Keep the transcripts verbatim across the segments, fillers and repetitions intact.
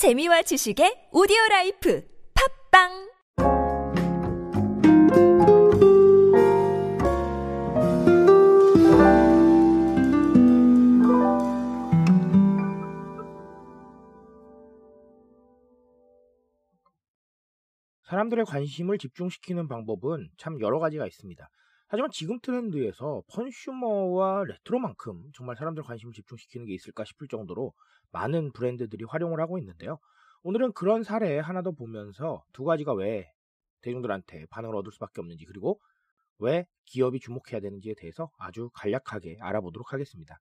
재미와 지식의 오디오라이프 팝빵! 사람들의 관심을 집중시키는 방법은 참 여러 가지가 있습니다. 하지만 지금 트렌드에서 펀슈머와 레트로만큼 정말 사람들 관심을 집중시키는 게 있을까 싶을 정도로 많은 브랜드들이 활용을 하고 있는데요. 오늘은 그런 사례 하나 더 보면서 두 가지가 왜 대중들한테 반응을 얻을 수밖에 없는지, 그리고 왜 기업이 주목해야 되는지에 대해서 아주 간략하게 알아보도록 하겠습니다.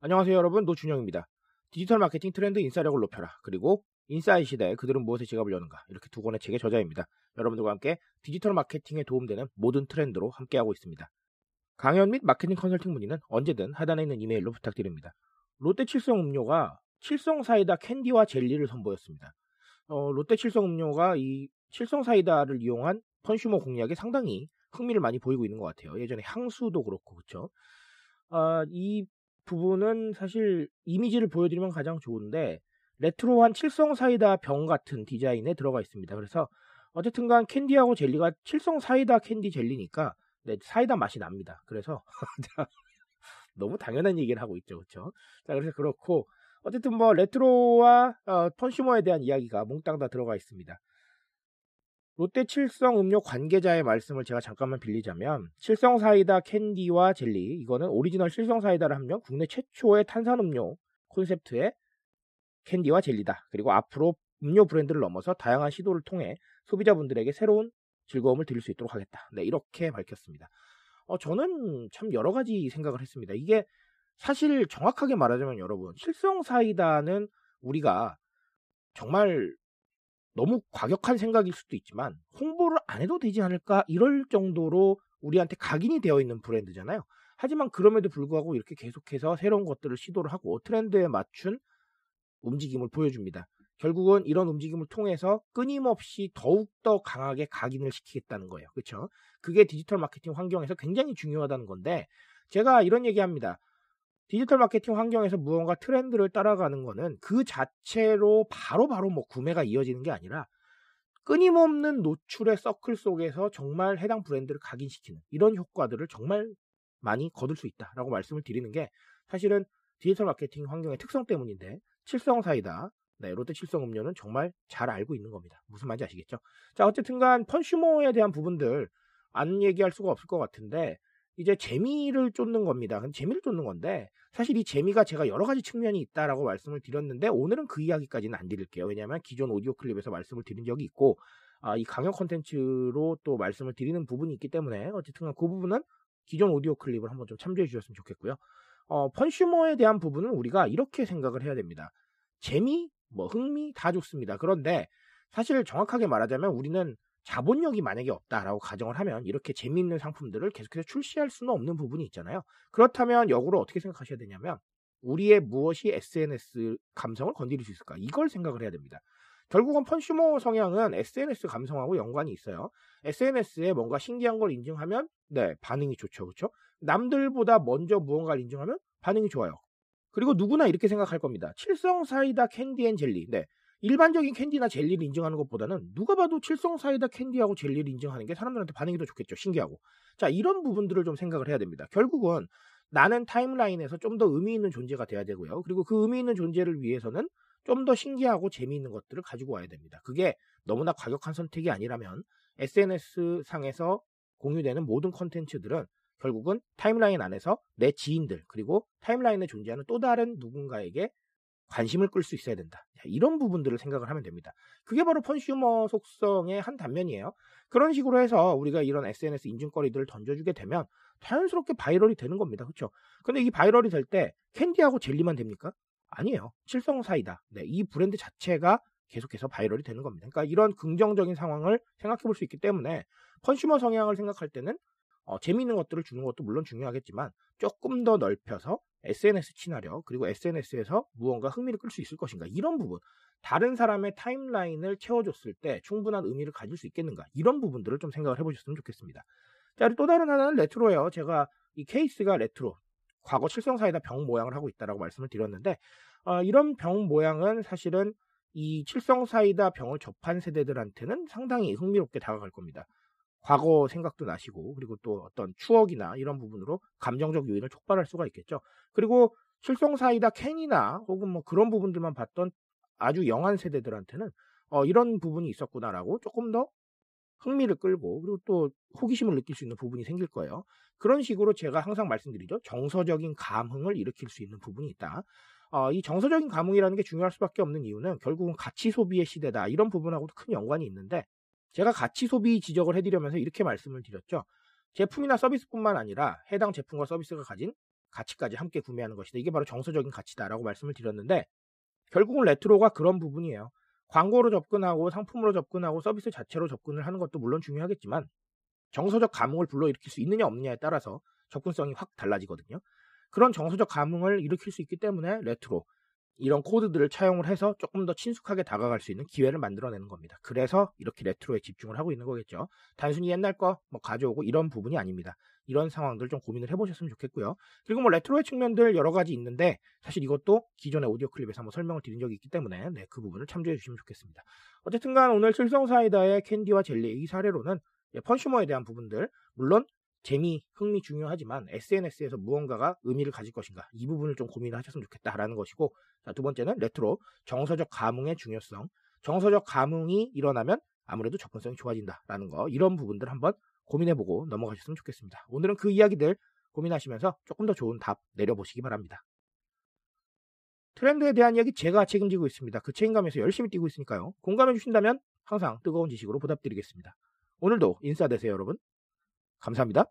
안녕하세요 여러분, 노준영입니다. 디지털 마케팅 트렌드 인싸력을 높여라, 그리고 인사이 시대에 그들은 무엇에 지갑을 여는가, 이렇게 두 권의 책의 저자입니다. 여러분들과 함께 디지털 마케팅에 도움되는 모든 트렌드로 함께하고 있습니다. 강연 및 마케팅 컨설팅 문의는 언제든 하단에 있는 이메일로 부탁드립니다. 롯데칠성음료가 칠성사이다 캔디와 젤리를 선보였습니다. 어, 롯데칠성음료가 이 칠성사이다를 이용한 펀슈머 공략에 상당히 흥미를 많이 보이고 있는 것 같아요. 예전에 향수도 그렇고, 그렇죠? 어, 이 부분은 사실 이미지를 보여드리면 가장 좋은데 레트로한 칠성사이다 병 같은 디자인에 들어가 있습니다. 그래서 어쨌든간 캔디하고 젤리가 칠성사이다 캔디 젤리니까 네, 사이다 맛이 납니다. 그래서 너무 당연한 얘기를 하고 있죠, 그렇죠? 자, 그래서 그렇고 어쨌든 뭐 레트로와 어, 펀슈머에 대한 이야기가 몽땅 다 들어가 있습니다. 롯데 칠성음료 관계자의 말씀을 제가 잠깐만 빌리자면, 칠성사이다 캔디와 젤리, 이거는 오리지널 칠성사이다를 하면 국내 최초의 탄산음료 콘셉트의 캔디와 젤리다. 그리고 앞으로 음료 브랜드를 넘어서 다양한 시도를 통해 소비자분들에게 새로운 즐거움을 드릴 수 있도록 하겠다. 네, 이렇게 밝혔습니다. 어, 저는 참 여러 가지 생각을 했습니다. 이게 사실 정확하게 말하자면 여러분, 칠성사이다는 우리가 정말 너무 과격한 생각일 수도 있지만 홍보를 안 해도 되지 않을까 이럴 정도로 우리한테 각인이 되어 있는 브랜드잖아요. 하지만 그럼에도 불구하고 이렇게 계속해서 새로운 것들을 시도를 하고 트렌드에 맞춘 움직임을 보여줍니다. 결국은 이런 움직임을 통해서 끊임없이 더욱더 강하게 각인을 시키겠다는 거예요. 그렇죠? 그게 디지털 마케팅 환경에서 굉장히 중요하다는 건데, 제가 이런 얘기합니다. 디지털 마케팅 환경에서 무언가 트렌드를 따라가는 거는 그 자체로 바로바로 뭐 구매가 이어지는 게 아니라 끊임없는 노출의 서클 속에서 정말 해당 브랜드를 각인시키는 이런 효과들을 정말 많이 거둘 수 있다라고 말씀을 드리는 게 사실은 디지털 마케팅 환경의 특성 때문인데, 칠성사이다, 네, 롯데칠성음료는 정말 잘 알고 있는 겁니다. 무슨 말인지 아시겠죠? 자, 어쨌든간 펀슈머에 대한 부분들 안 얘기할 수가 없을 것 같은데, 이제 재미를 쫓는 겁니다. 재미를 쫓는 건데 사실 이 재미가 제가 여러 가지 측면이 있다라고 말씀을 드렸는데, 오늘은 그 이야기까지는 안 드릴게요. 왜냐하면 기존 오디오 클립에서 말씀을 드린 적이 있고 아, 이 강연 콘텐츠로 또 말씀을 드리는 부분이 있기 때문에 어쨌든 그 부분은 기존 오디오 클립을 한번 좀 참조해 주셨으면 좋겠고요. 어, 펀슈머에 대한 부분은 우리가 이렇게 생각을 해야 됩니다. 재미, 뭐 흥미 다 좋습니다. 그런데 사실 정확하게 말하자면 우리는 자본력이 만약에 없다라고 가정을 하면 이렇게 재미있는 상품들을 계속해서 출시할 수는 없는 부분이 있잖아요. 그렇다면 역으로 어떻게 생각하셔야 되냐면, 우리의 무엇이 에스엔에스 감성을 건드릴 수 있을까? 이걸 생각을 해야 됩니다. 결국은 펀슈머 성향은 에스엔에스 감성하고 연관이 있어요. 에스엔에스에 뭔가 신기한 걸 인증하면 네, 반응이 좋죠. 그렇죠? 남들보다 먼저 무언가를 인증하면 반응이 좋아요. 그리고 누구나 이렇게 생각할 겁니다. 칠성사이다 캔디 앤 젤리. 네. 일반적인 캔디나 젤리를 인증하는 것보다는 누가 봐도 칠성사이다 캔디하고 젤리를 인증하는 게 사람들한테 반응이 더 좋겠죠. 신기하고. 자, 이런 부분들을 좀 생각을 해야 됩니다. 결국은 나는 타임라인에서 좀 더 의미 있는 존재가 돼야 되고요. 그리고 그 의미 있는 존재를 위해서는 좀 더 신기하고 재미있는 것들을 가지고 와야 됩니다. 그게 너무나 과격한 선택이 아니라면 에스엔에스 상에서 공유되는 모든 콘텐츠들은 결국은 타임라인 안에서 내 지인들, 그리고 타임라인에 존재하는 또 다른 누군가에게 관심을 끌 수 있어야 된다. 이런 부분들을 생각을 하면 됩니다. 그게 바로 펀슈머 속성의 한 단면이에요. 그런 식으로 해서 우리가 이런 에스엔에스 인증거리들을 던져주게 되면 자연스럽게 바이럴이 되는 겁니다. 그렇죠? 근데 이 바이럴이 될 때 캔디하고 젤리만 됩니까? 아니에요. 칠성사이다. 네, 이 브랜드 자체가 계속해서 바이럴이 되는 겁니다. 그러니까 이런 긍정적인 상황을 생각해 볼 수 있기 때문에 펀슈머 성향을 생각할 때는 어, 재미있는 것들을 주는 것도 물론 중요하겠지만 조금 더 넓혀서 에스엔에스 친화력, 그리고 에스엔에스에서 무언가 흥미를 끌 수 있을 것인가, 이런 부분, 다른 사람의 타임라인을 채워줬을 때 충분한 의미를 가질 수 있겠는가, 이런 부분들을 좀 생각을 해보셨으면 좋겠습니다. 자, 또 다른 하나는 레트로예요. 제가 이 케이스가 레트로, 과거 칠성사이다 병 모양을 하고 있다라고 말씀을 드렸는데, 어, 이런 병 모양은 사실은 이 칠성사이다 병을 접한 세대들한테는 상당히 흥미롭게 다가갈 겁니다. 과거 생각도 나시고, 그리고 또 어떤 추억이나 이런 부분으로 감정적 요인을 촉발할 수가 있겠죠. 그리고 칠성사이다 캔이나 혹은 뭐 그런 부분들만 봤던 아주 영한 세대들한테는 어, 이런 부분이 있었구나라고 조금 더 흥미를 끌고, 그리고 또 호기심을 느낄 수 있는 부분이 생길 거예요. 그런 식으로 제가 항상 말씀드리죠. 정서적인 감흥을 일으킬 수 있는 부분이 있다. 어, 이 정서적인 감흥이라는 게 중요할 수밖에 없는 이유는 결국은 가치 소비의 시대다, 이런 부분하고도 큰 연관이 있는데, 제가 가치 소비 지적을 해드리면서 이렇게 말씀을 드렸죠. 제품이나 서비스뿐만 아니라 해당 제품과 서비스가 가진 가치까지 함께 구매하는 것이다. 이게 바로 정서적인 가치다라고 말씀을 드렸는데, 결국은 레트로가 그런 부분이에요. 광고로 접근하고 상품으로 접근하고 서비스 자체로 접근을 하는 것도 물론 중요하겠지만, 정서적 감흥을 불러일으킬 수 있느냐 없느냐에 따라서 접근성이 확 달라지거든요. 그런 정서적 감흥을 일으킬 수 있기 때문에 레트로, 이런 코드들을 차용을 해서 조금 더 친숙하게 다가갈 수 있는 기회를 만들어내는 겁니다. 그래서 이렇게 레트로에 집중을 하고 있는 거겠죠. 단순히 옛날 거 뭐 가져오고 이런 부분이 아닙니다. 이런 상황들 좀 고민을 해보셨으면 좋겠고요. 그리고 뭐 레트로의 측면들 여러 가지 있는데, 사실 이것도 기존의 오디오 클립에서 한번 설명을 드린 적이 있기 때문에 네, 그 부분을 참조해 주시면 좋겠습니다. 어쨌든간 오늘 칠성사이다의 캔디와 젤리 이 사례로는 펀슈머에 대한 부분들, 물론 재미, 흥미 중요하지만 에스엔에스에서 무언가가 의미를 가질 것인가, 이 부분을 좀 고민을 하셨으면 좋겠다라는 것이고, 자, 두 번째는 레트로, 정서적 감흥의 중요성, 정서적 감흥이 일어나면 아무래도 접근성이 좋아진다라는 거, 이런 부분들 한번 고민해보고 넘어가셨으면 좋겠습니다. 오늘은 그 이야기들 고민하시면서 조금 더 좋은 답 내려보시기 바랍니다. 트렌드에 대한 이야기 제가 책임지고 있습니다. 그 책임감에서 열심히 뛰고 있으니까요. 공감해 주신다면 항상 뜨거운 지식으로 보답드리겠습니다. 오늘도 인싸 되세요, 여러분. 감사합니다.